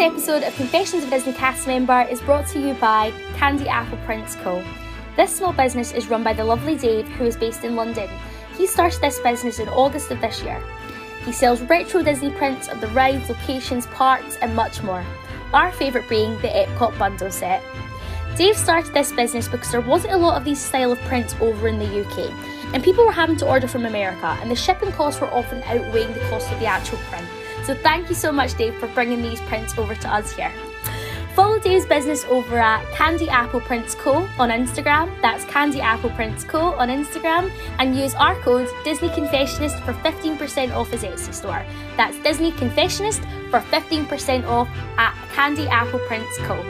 This episode of Confessions of Disney Cast Member is brought to you by Candy Apple Prints Co. This small business is run by the lovely Dave, who is based in London. He started this business in August of this year. He sells retro Disney prints of the rides, locations, parks and much more. Our favourite being the Epcot bundle set. Dave started this business because there wasn't a lot of these style of prints over in the UK, and people were having to order from America, and the shipping costs were often outweighing the cost of the actual print. So thank you so much, Dave, for bringing these prints over to us here. Follow Dave's business over at Candy Apple Prints Co on Instagram. That's Candy Apple Prints Co on Instagram, and use our code Disney Confessionist for 15% off his Etsy store. That's Disney Confessionist for 15% off at Candy Apple Prints Co.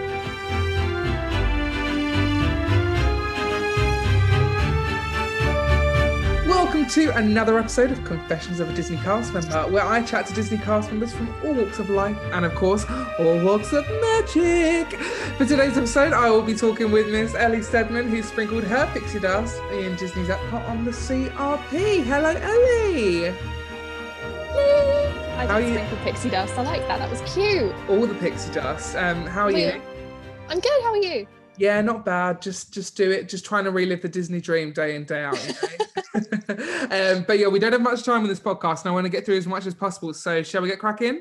Welcome to another episode of Confessions of a Disney Cast Member, where I chat to Disney cast members from all walks of life and, of course, all walks of magic. For today's episode, I will be talking with Miss Ellie Steadman, who sprinkled her pixie dust in Disney's Epcot on the CRP. Hello, Ellie. How are you? Sprinkled pixie dust. I like that. That was cute. All the pixie dust. How are you? I'm good. How are you? Yeah, not bad. Just do it. Just trying to relive the Disney dream day in, day out. You know? But yeah, we don't have much time on this podcast, and I want to get through as much as possible. So shall we get cracking?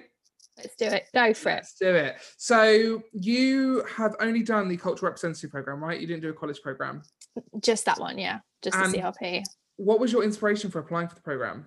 Let's do it. Go for it. Let's do it. So you have only done the cultural representative program, right? You didn't do a college program. Just that one, yeah. Just the CRP. What was your inspiration for applying for the program?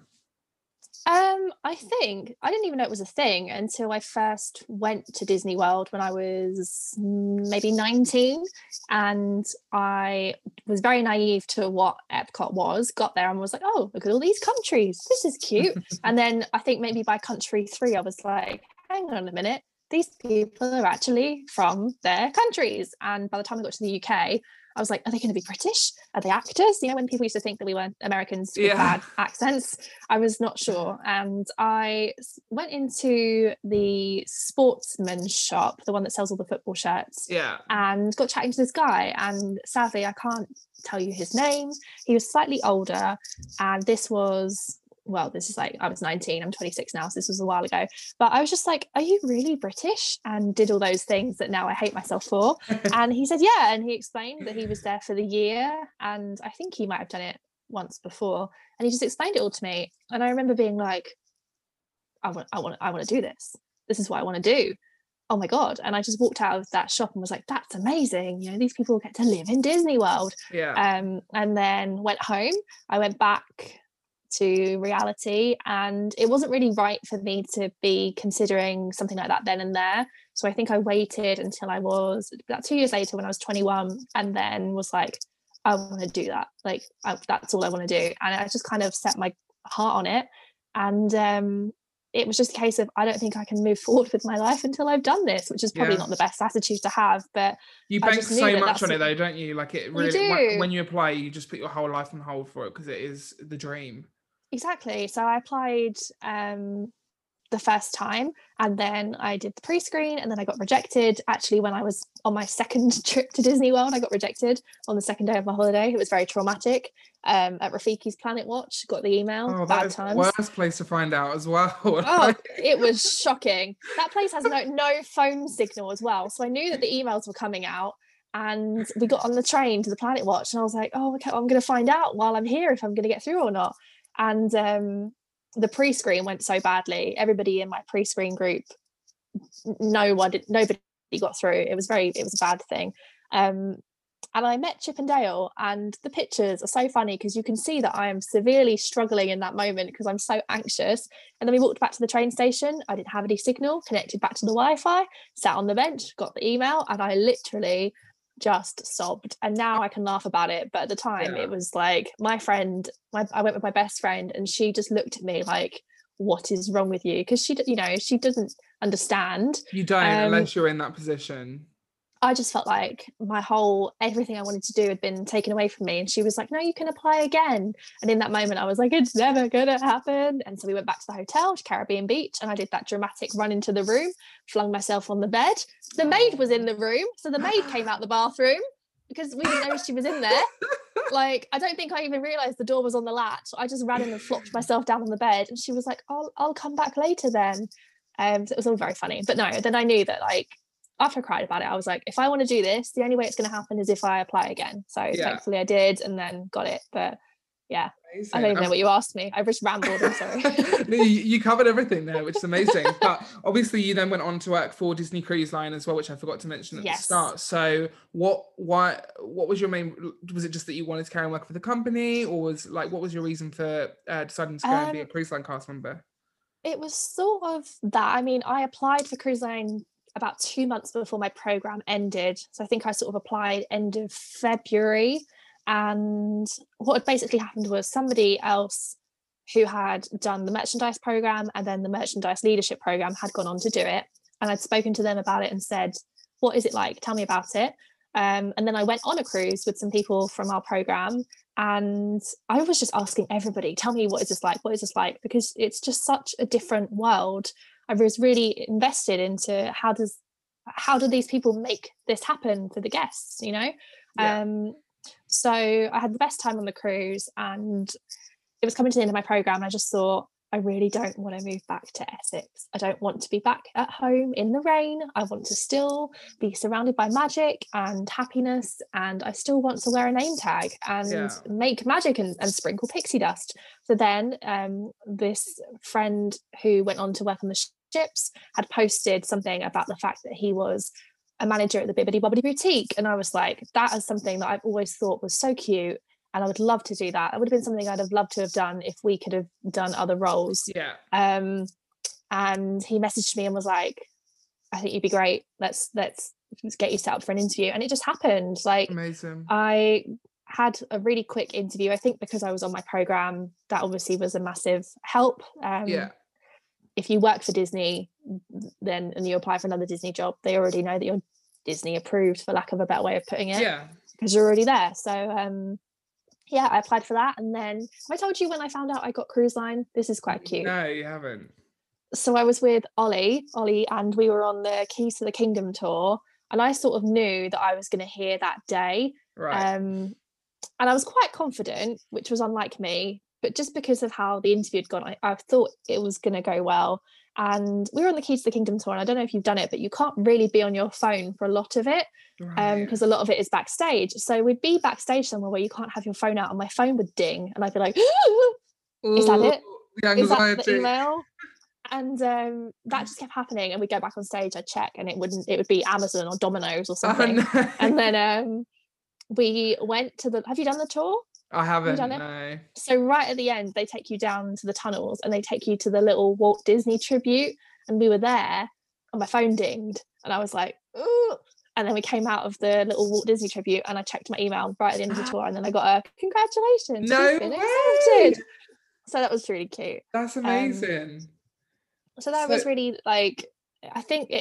I think I didn't even know it was a thing until I first went to Disney World when I was maybe 19, and I was very naive to what Epcot was. Got there and was like, oh, look at all these countries, this is cute. And then I think maybe by country 3 I was like, hang on a minute, these people are actually from their countries. And by the time I got to the UK, I was like, are they going to be British? Are they actors? You know, when people used to think that we were Americans with bad accents, I was not sure. And I went into the sportsman shop, the one that sells all the football shirts, and got chatting to this guy. And sadly, I can't tell you his name. He was slightly older. And this was... well, this is like, I was 19, I'm 26 now, so this was a while ago, but I was just like, are you really British? And did all those things that now I hate myself for. And he said, yeah, and he explained that he was there for the year, and I think he might have done it once before, and he just explained it all to me. And I remember being like, I want to do this. This is what I want to do. Oh my God. And I just walked out of that shop and was like, that's amazing. You know, these people get to live in Disney World. Yeah. And then went home. I went back to reality, and it wasn't really right for me to be considering something like that then and there. So I think I waited until I was about 2 years later when I was 21, and then was like, I want to do that. Like, that's all I want to do. And I just kind of set my heart on it. And it was just a case of, I don't think I can move forward with my life until I've done this, which is probably not the best attitude to have. But you bank so much on it though, don't you? Like, it really, when you apply, you just put your whole life on hold for it, because it is the dream. Exactly. So I applied the first time, and then I did the pre-screen, and then I got rejected. Actually, when I was on my second trip to Disney World, I got rejected on the second day of my holiday. It was very traumatic. At Rafiki's Planet Watch, got the email. Oh, that is the worst place to find out as well. Oh, it was shocking. That place has no phone signal as well. So I knew that the emails were coming out. And we got on the train to the Planet Watch, and I was like, oh, okay, I'm going to find out while I'm here if I'm going to get through or not. And the pre-screen went so badly. Everybody in my pre-screen group, nobody got through. It was a bad thing. And I met Chip and Dale, and the pictures are so funny because you can see that I am severely struggling in that moment because I'm so anxious. And then we walked back to the train station. I didn't have any signal, connected back to the Wi-Fi, sat on the bench, got the email, and I literally just sobbed. And now I can laugh about it, but at the time it was like, I went with my best friend, and she just looked at me like, what is wrong with you? Because she doesn't understand. You don't unless you're in that position. I just felt like everything I wanted to do had been taken away from me, and she was like, no, you can apply again. And in that moment I was like, it's never gonna happen. And so we went back to the hotel, to Caribbean Beach, and I did that dramatic run into the room, flung myself on the bed. The maid was in the room, so the maid came out the bathroom because we didn't know she was in there. Like, I don't think I even realised the door was on the latch. I just ran in and flopped myself down on the bed, and she was like, I'll come back later then. So it was all very funny. But no, then I knew that, like, after I cried about it, I was like, if I want to do this, the only way it's going to happen is if I apply again. So thankfully I did, and then got it. But yeah, amazing. I don't even know what you asked me. I've just rambled, I'm sorry. No, you covered everything there, which is amazing. But obviously you then went on to work for Disney Cruise Line as well, which I forgot to mention at the start. So what was your main, was it just that you wanted to carry on working for the company, or was, like, what was your reason for deciding to go and be a Cruise Line cast member? It was sort of that. I mean, I applied for Cruise Line about 2 months before my program ended. So I think I sort of applied end of February. And what had basically happened was somebody else who had done the merchandise program and then the merchandise leadership program had gone on to do it, and I'd spoken to them about it and said, what is it like, tell me about it. And then I went on a cruise with some people from our program, and I was just asking everybody, tell me, what is this like, because it's just such a different world. I was really invested into how do these people make this happen for the guests, you know. So I had the best time on the cruise, and it was coming to the end of my program, and I just thought, I really don't want to move back to Essex. I don't want to be back at home in the rain. I want to still be surrounded by magic and happiness, and I still want to wear a name tag and make magic and sprinkle pixie dust. So then this friend who went on to work on the ships had posted something about the fact that he was a manager at the Bibbidi-Bobbidi Boutique, and I was like, that is something that I've always thought was so cute, and I would love to do that. It would have been something I'd have loved to have done if we could have done other roles. And he messaged me and was like, I think you'd be great, let's get you set up for an interview. And it just happened, like, amazing. I had a really quick interview, I think, because I was on my program. That obviously was a massive help. If you work for Disney then and you apply for another Disney job, they already know that you're Disney approved, for lack of a better way of putting it, because you're already there. So I applied for that, and then I told you when I found out I got Cruise Line. This is quite cute. No, you haven't. So I was with Ollie, and we were on the Keys to the Kingdom tour, and I sort of knew that I was going to hear that day, right? And I was quite confident, which was unlike me. But just because of how the interview had gone, I thought it was going to go well. And we were on the Keys to the Kingdom tour, and I don't know if you've done it, but you can't really be on your phone for a lot of it, because a lot of it is backstage. So we'd be backstage somewhere where you can't have your phone out, and my phone would ding, and I'd be like, is that it? Is that the email? And that just kept happening, and we'd go back on stage, I'd check, and it would be Amazon or Domino's or something. Oh, no. And then we went to have you done the tour? I haven't, no. So right at the end, they take you down to the tunnels, and they take you to the little Walt Disney tribute, and we were there, and my phone dinged, and I was like, ooh. And then we came out of the little Walt Disney tribute, and I checked my email right at the end of the tour, and then I got a congratulations. No way! So that was really cute. That's amazing. So that was really, like, I think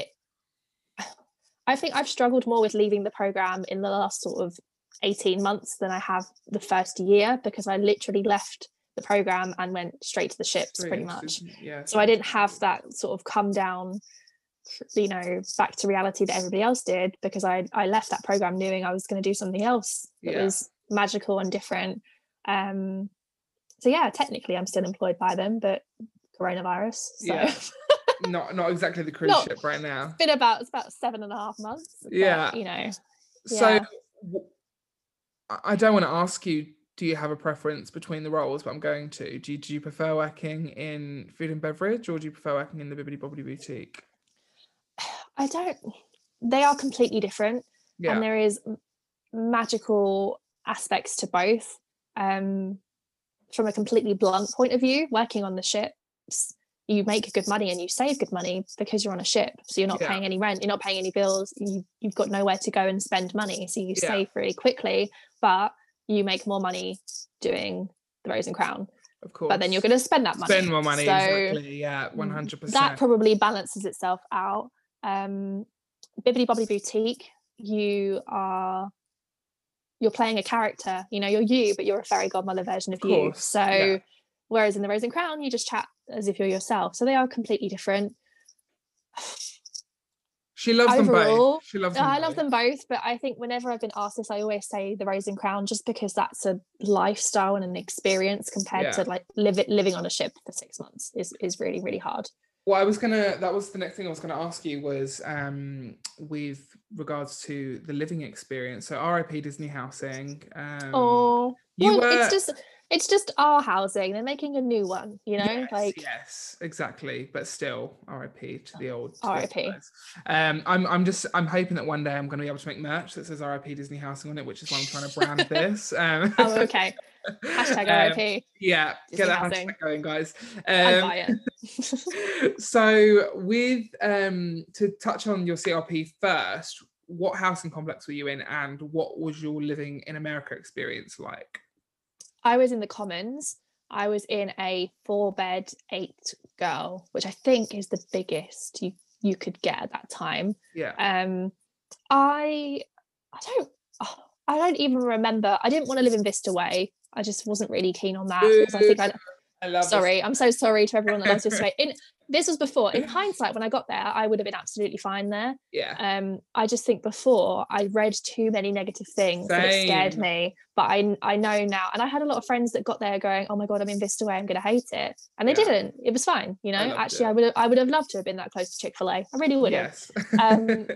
I've struggled more with leaving the program in the last sort of 18 months than I have the first year, because I literally left the program and went straight to the ships pretty much. So I didn't have that sort of come down, you know, back to reality that everybody else did, because I left that program knowing I was going to do something else that was magical and different. So yeah, technically I'm still employed by them, but coronavirus. So. Yeah. Not exactly the cruise ship right now. It's about 7.5 months. Yeah. But, you know. Yeah. So I don't want to ask you, do you have a preference between the roles, but I'm going to. Do you prefer working in food and beverage, or do you prefer working in the Bibbidi-Bobbidi Boutique? I don't. They are completely different, and there is magical aspects to both. From a completely blunt point of view, working on the ships, you make good money and you save good money because you're on a ship, so you're not paying any rent, you're not paying any bills, you've got nowhere to go and spend money, so you save really quickly, but you make more money doing the Rose and Crown, of course, but then you're going to spend that money, so exactly, 100%. That probably balances itself out. Bibbidi-Bobbidi Boutique, you're playing a character, you know, you're you, but you're a fairy godmother version of you, so whereas in the Rose and Crown, you just chat as if you're yourself. So they are completely different. She loves them both. I love them both, but I think whenever I've been asked this, I always say the Rose and Crown, just because that's a lifestyle and an experience compared to, like, living on a ship for 6 months is really, really hard. Well, that was the next thing I was going to ask you was with regards to the living experience. So RIP Disney housing. It's just our housing. They're making a new one, you know? Yes, exactly. But still, RIP to the old. RIP. I'm hoping that one day I'm going to be able to make merch that says RIP Disney housing on it, which is why I'm trying to brand this. Oh, okay. Hashtag RIP. Yeah, Disney get that housing. Hashtag going, guys. I buy it. So with, to touch on your CRP first, what housing complex were you in and what was your living in America experience like? I was in the Commons. I was in a 4-bed, 8-girl, which I think is the biggest you could get at that time. Yeah. I don't even remember. I didn't want to live in Vista Way. I just wasn't really keen on that. Because I think I love. Sorry, this. I'm so sorry to everyone that loves Vista Way. This was before. In hindsight, when I got there, I would have been absolutely fine there. Yeah. I just think before I read too many negative things that it scared me. But I know now, and I had a lot of friends that got there going, "Oh my god, I'm in Vista Way. I'm going to hate it," and they didn't. It was fine, you know. I would have loved to have been that close to Chick-fil-A. I really would have. Yes.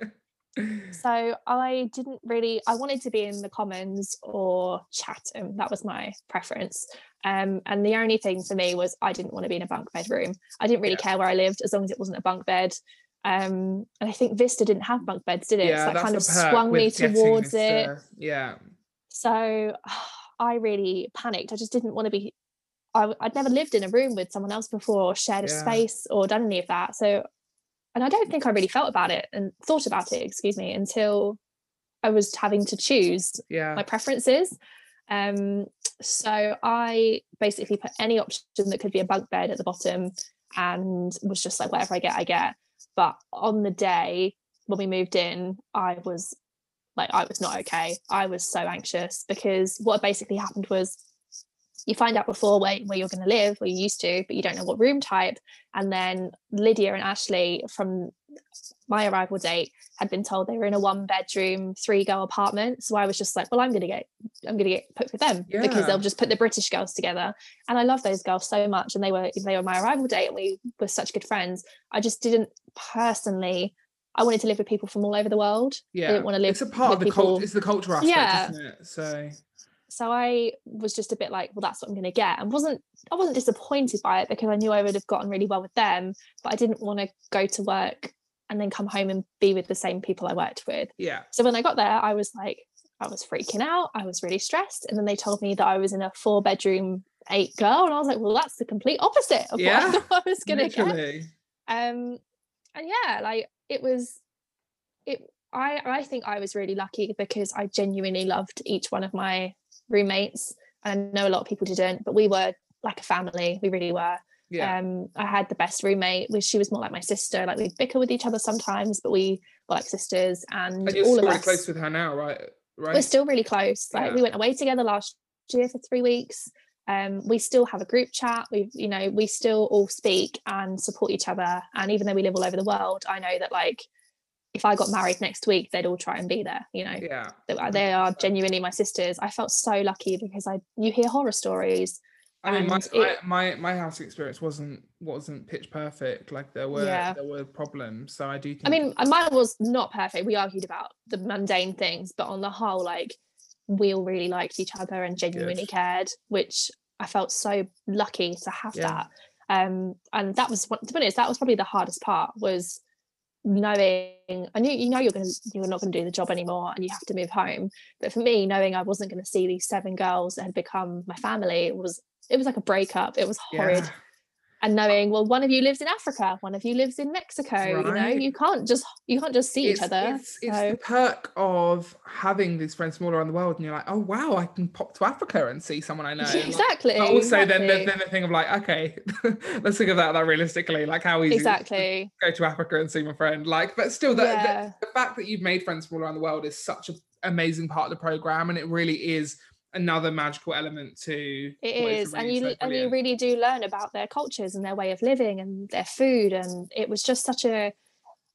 So I wanted to be in the Commons or Chatham. That was my preference. And the only thing for me was I didn't want to be in a bunk bedroom. I didn't really care where I lived as long as it wasn't a bunk bed. And I think Vista didn't have bunk beds, did it? Yeah, so that kind of swung me towards it. Yeah. So I really panicked. I just didn't want to be... I'd never lived in a room with someone else before or shared a space or done any of that. So... And I don't think I really thought about it, until I was having to choose my preferences. So I basically put any option that could be a bunk bed at the bottom and was just like, whatever I get, I get. But on the day when we moved in, I was not okay. I was so anxious because what basically happened was you find out before where you're going to live, where you're used to, but you don't know what room type. And then Lydia and Ashley, from my arrival date, had been told they were in a 1-bedroom, 3-girl apartment. So I was just like, well, I'm going to get put with them because they'll just put the British girls together. And I love those girls so much. And they were my arrival date and we were such good friends. I just didn't personally... I wanted to live with people from all over the world. Yeah. I didn't want to live with people. It's a part of the culture. It's the cultural aspect, isn't it? So I was just a bit like, well, that's what I'm going to get. And I wasn't disappointed by it because I knew I would have gotten really well with them, but I didn't want to go to work and then come home and be with the same people I worked with. Yeah. So when I got there, I was like, I was freaking out. I was really stressed. And then they told me that I was in a 4-bedroom, 8-girl. And I was like, well, that's the complete opposite of what I thought I was going to get. And yeah, like it was, I think I was really lucky because I genuinely loved each one of my roommates, and I know a lot of people didn't, but we were like a family. We really were. Yeah. I had the best roommate. She was more like my sister. Like, we'd bicker with each other sometimes, but we were like sisters. And you're all still of us, really close with her now, right? We're still really close. Like, we went away together last year for 3 weeks. We still have a group chat. We still all speak and support each other. And even though we live all over the world, I know that, like, if I got married next week, they'd all try and be there, you know. Yeah. They are genuinely my sisters. I felt so lucky because you hear horror stories. I mean, my house experience wasn't pitch perfect. Like, there were problems. So I do think mine was not perfect. We argued about the mundane things, but on the whole, like, we all really liked each other and genuinely cared, which I felt so lucky to have that. And that was, to be honest, that was probably the hardest part, was knowing I knew, you know, you're not going to do the job anymore and you have to move home. But for me, knowing I wasn't going to see these 7 girls that had become my family, it was like a breakup. It was horrid. Yeah. And knowing, well, one of you lives in Africa, one of you lives in Mexico. Right. You know, you can't just see each other. It's the perk of having these friends from all around the world, and you're like, oh wow, I can pop to Africa and see someone I know. Exactly. Like, also, exactly. Then the thing of like, okay, let's think of that realistically, like how easy to go to Africa and see my friend. Like, but still, the fact that you've made friends from all around the world is such an amazing part of the program, and it really is another magical element to it is, and you really do learn about their cultures and their way of living and their food. And it was just such a,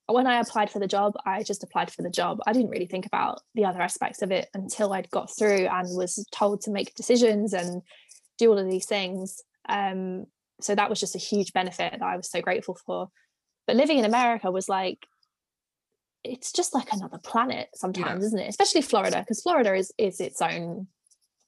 when I applied for the job, I just applied for the job. I didn't really think about the other aspects of it until I'd got through and was told to make decisions and do all of these things. So that was just a huge benefit that I was so grateful for. But living in America was like, it's just like another planet sometimes, isn't it? Especially Florida, because Florida is its own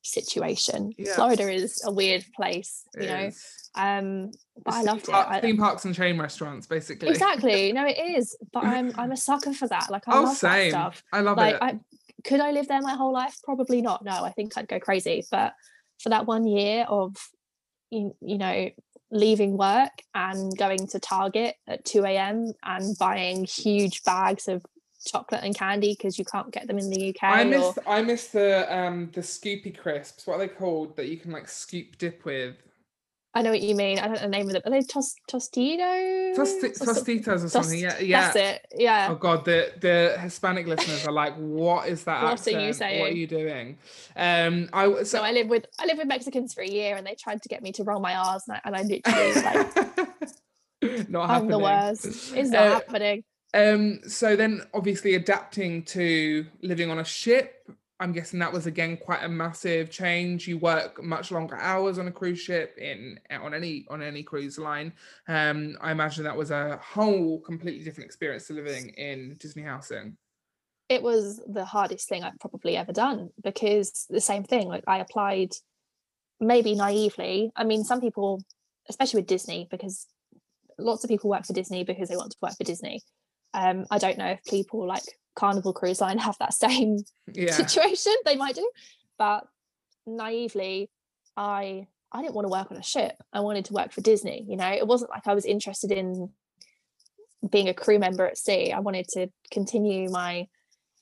situation. Florida is a weird place, you know. But I loved it. Theme parks and chain restaurants, basically. Exactly. No, it is. But I'm a sucker for that. Like I love that stuff. I love it. Could I live there my whole life? Probably not. No, I think I'd go crazy. But for that 1 year of you know, leaving work and going to Target at 2 a.m. and buying huge bags of chocolate and candy because you can't get them in the UK. I miss the Scoopy crisps. What are they called that you can like scoop dip with? I know what you mean. I don't know the name of them. Are they Tostitos? Tostitos or something. Yeah. That's it. Yeah. Oh God, the Hispanic listeners are like, what is that accent? What are you saying? What are you doing? So I lived with Mexicans for a year, and they tried to get me to roll my R's, and I literally like, not happening. I'm the worst. It's not happening. So then, obviously, adapting to living on a ship. I'm guessing that was again quite a massive change. You work much longer hours on a cruise ship on any cruise line. I imagine that was a whole completely different experience to living in Disney housing. It was the hardest thing I've probably ever done, because the same thing. Like I applied, maybe naively. I mean, some people, especially with Disney, because lots of people work for Disney because they want to work for Disney. I don't know if people like Carnival Cruise Line have that same situation. They might do, but naively I didn't want to work on a ship. I wanted to work for Disney. You know, it wasn't like I was interested in being a crew member at sea. I wanted to continue my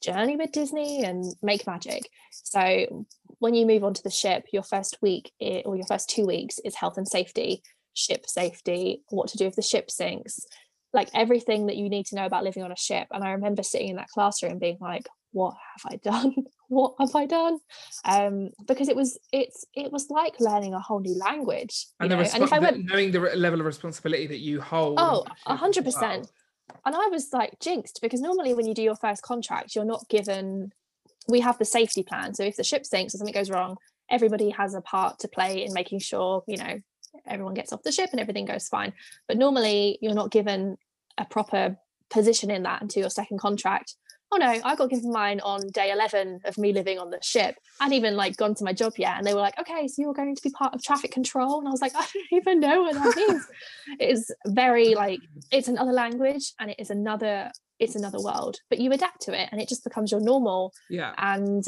journey with Disney and make magic. So when you move onto the ship, your first week or your first 2 weeks is health and safety, ship safety, what to do if the ship sinks, like everything that you need to know about living on a ship. And I remember sitting in that classroom being like, what have I done? What have I done? Because it was like learning a whole new language. Knowing the level of responsibility that you hold. Oh, 100%. And I was like jinxed, because normally when you do your first contract, you're not given, we have the safety plan. So if the ship sinks or something goes wrong, everybody has a part to play in making sure, you know, everyone gets off the ship and everything goes fine. But normally you're not given a proper position in that until your second contract. Oh no, I got given mine on day 11 of me living on the ship. I hadn't even like gone to my job yet, and they were like, okay, so you're going to be part of traffic control. And I was like, I don't even know what that means. It's very like, it's another language, and it's another world, but you adapt to it and it just becomes your normal. And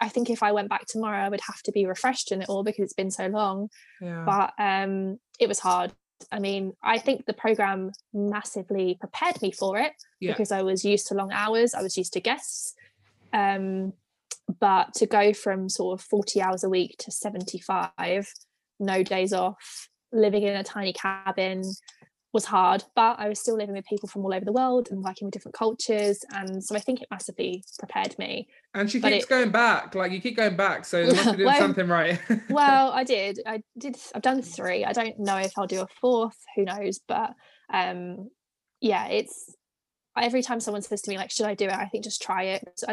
I think if I went back tomorrow, I would have to be refreshed in it all because it's been so long. But it was hard. I mean, I think the program massively prepared me for it because I was used to long hours. I was used to guests. But to go from sort of 40 hours a week to 75, no days off, living in a tiny cabin was hard. But I was still living with people from all over the world and working with different cultures, and so I think it massively prepared me. And you keep going back, so you must be doing something right. Well, I did. I've done 3. I don't know if I'll do a 4th, who knows, but it's, every time someone says to me like, should I do it, I think just try it. So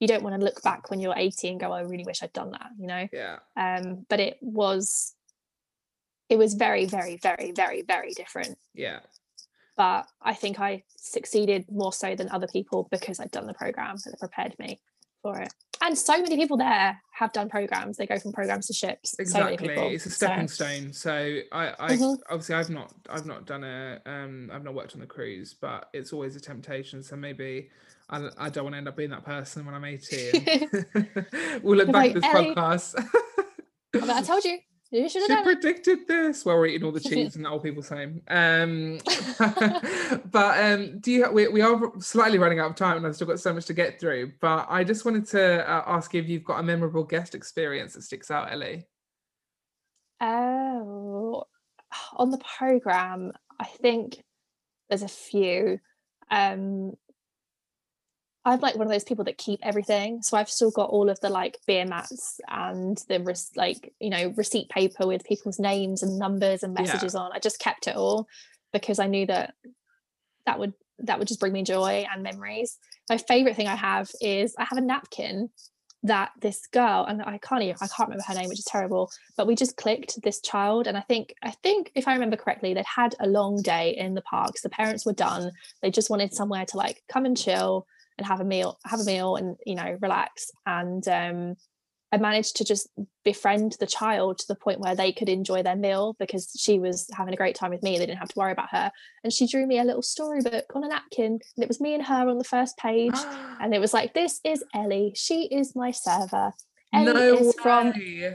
you don't want to look back when you're 80 and go, I really wish I'd done that, you know. But it was very, very, very, very, very different. Yeah. But I think I succeeded more so than other people because I'd done the program and it prepared me for it. And so many people there have done programs. They go from programs to ships. Exactly. So many people, it's a stepping stone. So I obviously I've not done a, I've not worked on the cruise, but it's always a temptation. So maybe I don't want to end up being that person when I'm 18. We'll look back at this podcast. I told you. She predicted this while we're eating all the cheese and the old people saying. But we are slightly running out of time, and I've still got so much to get through. But I just wanted to ask if you've got a memorable guest experience that sticks out, Ellie. Oh, on the programme, I think there's a few. I'm like one of those people that keep everything. So I've still got all of the like beer mats and the receipt paper with people's names and numbers and messages on. I just kept it all because I knew that would just bring me joy and memories. My favorite thing I have is I have a napkin that this girl, and I can't remember her name, which is terrible, but we just clicked, this child. And I think if I remember correctly, they'd had a long day in the parks, the parents were done, they just wanted somewhere to like come and chill and have a meal and, you know, relax. And I managed to just befriend the child to the point where they could enjoy their meal because she was having a great time with me. They didn't have to worry about her. And she drew me a little storybook on a napkin, and it was me and her on the first page. And it was like, this is Ellie. She is my server. Ellie is from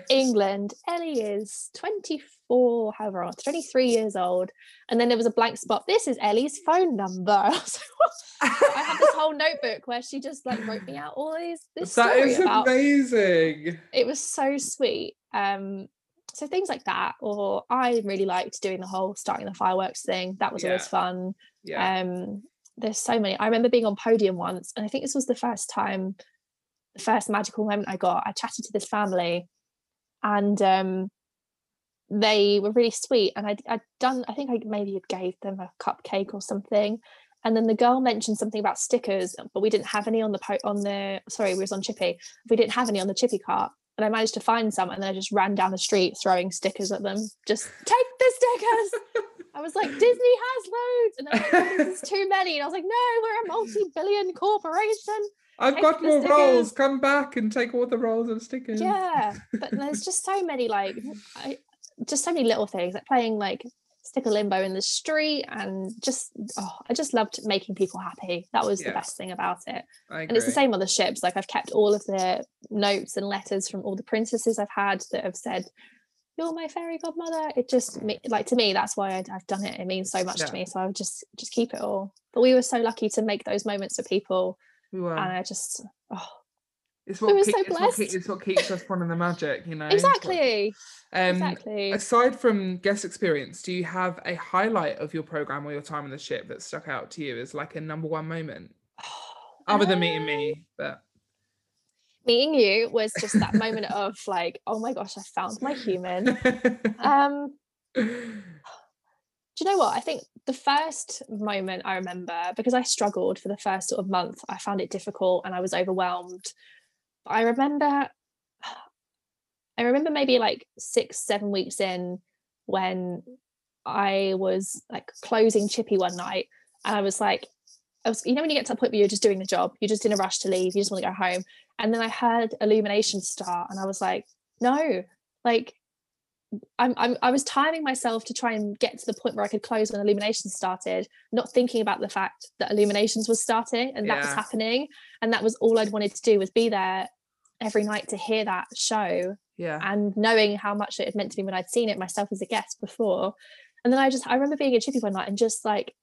England. Ellie is 24, however old, 23 years old. And then there was a blank spot. This is Ellie's phone number. I was like, what? I had this whole notebook where she just like wrote me out all these. That is amazing. It was so sweet. So things like that, or I really liked doing the whole starting the fireworks thing. That was always fun. Yeah. There's so many. I remember being on Podium once, and I think this was the first magical moment I got. I chatted to this family, and they were really sweet, and I think I maybe gave them a cupcake or something. And then the girl mentioned something about stickers, but we didn't have any we was on Chippy. We didn't have any on the Chippy cart, and I managed to find some, and then I just ran down the street throwing stickers at them. Just take the stickers. I was like, Disney has loads, and they're like, this is too many. And I was like, no, we're a multi-billion corporation. I've got more rolls, come back and take all the rolls of stickers. Yeah, but there's just so many just so many little things, like playing like sticker limbo in the street, and I just loved making people happy. That was the best thing about it. And it's the same on the ships. Like I've kept all of the notes and letters from all the princesses I've had that have said, you're my fairy godmother. It just, like, to me, that's why I've done it. It means so much to me. So I would just keep it all. But we were so lucky to make those moments for people. And I just, it's what keeps us fun in the magic, you know. Exactly. Exactly. Aside from guest experience, do you have a highlight of your program or your time on the ship that stuck out to you as like a number one moment? Other than meeting me, but meeting you was just that moment of like, oh my gosh, I found my human. Do you know what? I think the first moment I remember, because I struggled for the first sort of month, I found it difficult and I was overwhelmed. But I remember maybe like 6-7 weeks in, when I was like closing Chippy one night, and I was, you know, when you get to a point where you're just doing the job, you're just in a rush to leave, you just want to go home. And then I heard Illumination start, and I was like, no, like I was timing myself to try and get to the point where I could close when Illuminations started, not thinking about the fact that Illuminations was starting, and that was happening, and that was all I'd wanted to do, was be there every night to hear that show, and knowing how much it had meant to me when I'd seen it myself as a guest before. And then I remember being at Chippy one night and just like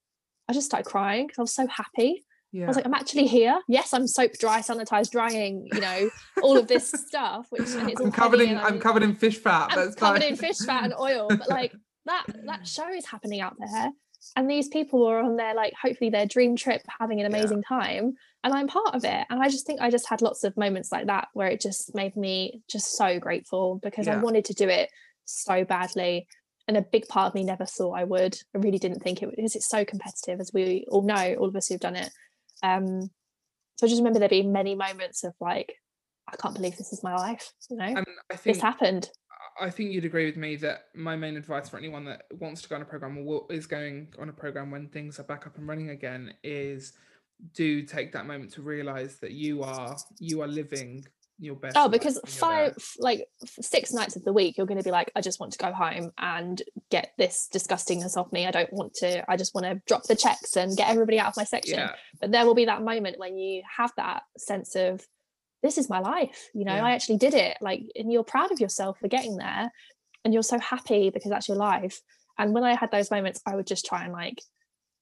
I just started crying because I was so happy. I was like, I'm actually here. Yes, I'm soap dry, sanitized, drying, you know, all of this stuff, which and it's all covered in fish fat. In fish fat and oil. But like that show is happening out there, and these people are on their like hopefully their dream trip, having an amazing time, and I'm part of it. And I just think I just had lots of moments like that where it just made me just so grateful, because I wanted to do it so badly. And a big part of me never thought I would. I really didn't think it would, because it's so competitive, as we all know, all of us who've done it. So I just remember there being many moments of like, I can't believe this is my life, you know, and I think this happened. I think you'd agree with me that my main advice for anyone that wants to go on a program or is going on a program when things are back up and running again is do take that moment to realize that you are living your best. Oh, because 6 nights of the week you're going to be like, I just want to go home and get this disgustingness off me. I just want to drop the checks and get everybody out of my section. But there will be that moment when you have that sense of, this is my life, you know. I actually did it, like, and you're proud of yourself for getting there, and you're so happy because that's your life. And when I had those moments, I would just try and like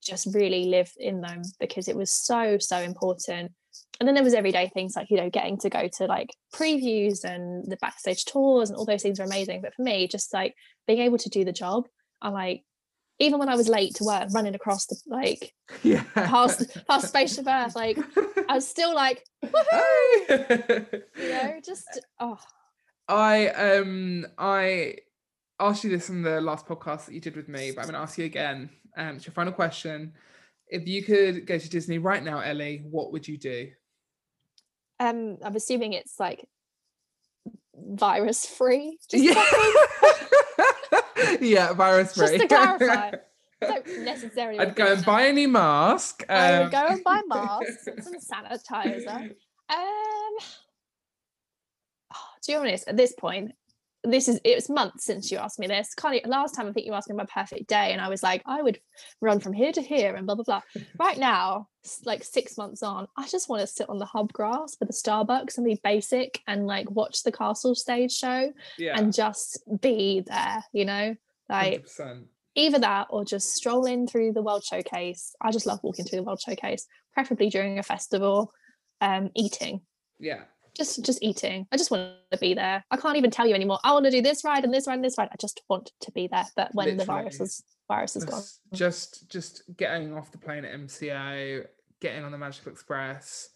just really live in them, because it was so important. And then there was everyday things, like, you know, getting to go to like previews and the backstage tours, and all those things are amazing. But for me, just like being able to do the job, and like even when I was late to work, running across the past Space of Earth, like I was still like, woohoo! You know, just I asked you this in the last podcast that you did with me, but I'm gonna ask you again. It's your final question. If you could go to Disney right now, Ellie, what would you do? I'm assuming it's like virus free. Yeah. Yeah, virus free. Just to clarify. Don't necessarily. I'd go and buy any mask. I would go and buy masks and some sanitizer. To be honest, at this point, it's months since you asked me this. Last time I think you asked me my perfect day, and I was like, I would run from here to here and blah blah blah. Right now, like 6 months on, I just want to sit on the hub grass with a Starbucks and be basic and like watch the castle stage show and just be there, you know, like 100%. Either that or just strolling through the World Showcase. I just love walking through the World Showcase, preferably during a festival. Eating. Yeah. Just eating. I just want to be there. I can't even tell you anymore. I want to do this ride and this ride and this ride. I just want to be there. But when the virus is gone. Just getting off the plane at MCO, getting on the Magical Express.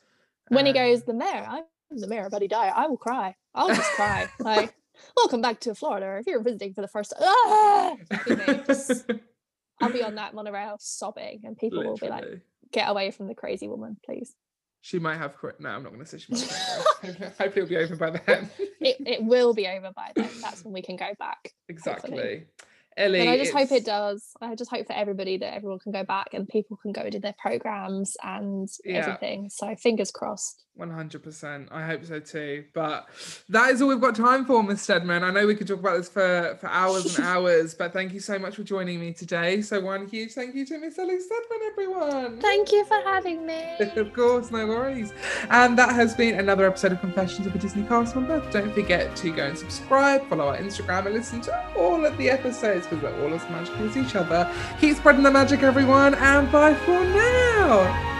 When he goes, I'm the mayor of Buddy Dyer, I will cry. I'll just cry. Like, welcome back to Florida. If you're visiting for the first time, I'll be on that monorail sobbing, and people will be like, get away from the crazy woman, please. She might have... No, I'm not going to say she might have. Hopefully it'll be over by then. It will be over by then. That's when we can go back. Exactly. Hopefully. Ellie... And I just hope it does. I just hope for everybody that everyone can go back and people can go do their programmes and everything. So fingers crossed. 100%. I hope so too. But that is all we've got time for, Miss Steadman. I know we could talk about this for hours and hours, but thank you so much for joining me today. So one huge thank you to Miss Ellie Steadman, everyone. Thank you for having me. Of course, no worries. And that has been another episode of Confessions of a Disney Cast Member. Don't forget to go and subscribe, follow our Instagram, and listen to all of the episodes because we're all as magical as each other. Keep spreading the magic, everyone, and bye for now.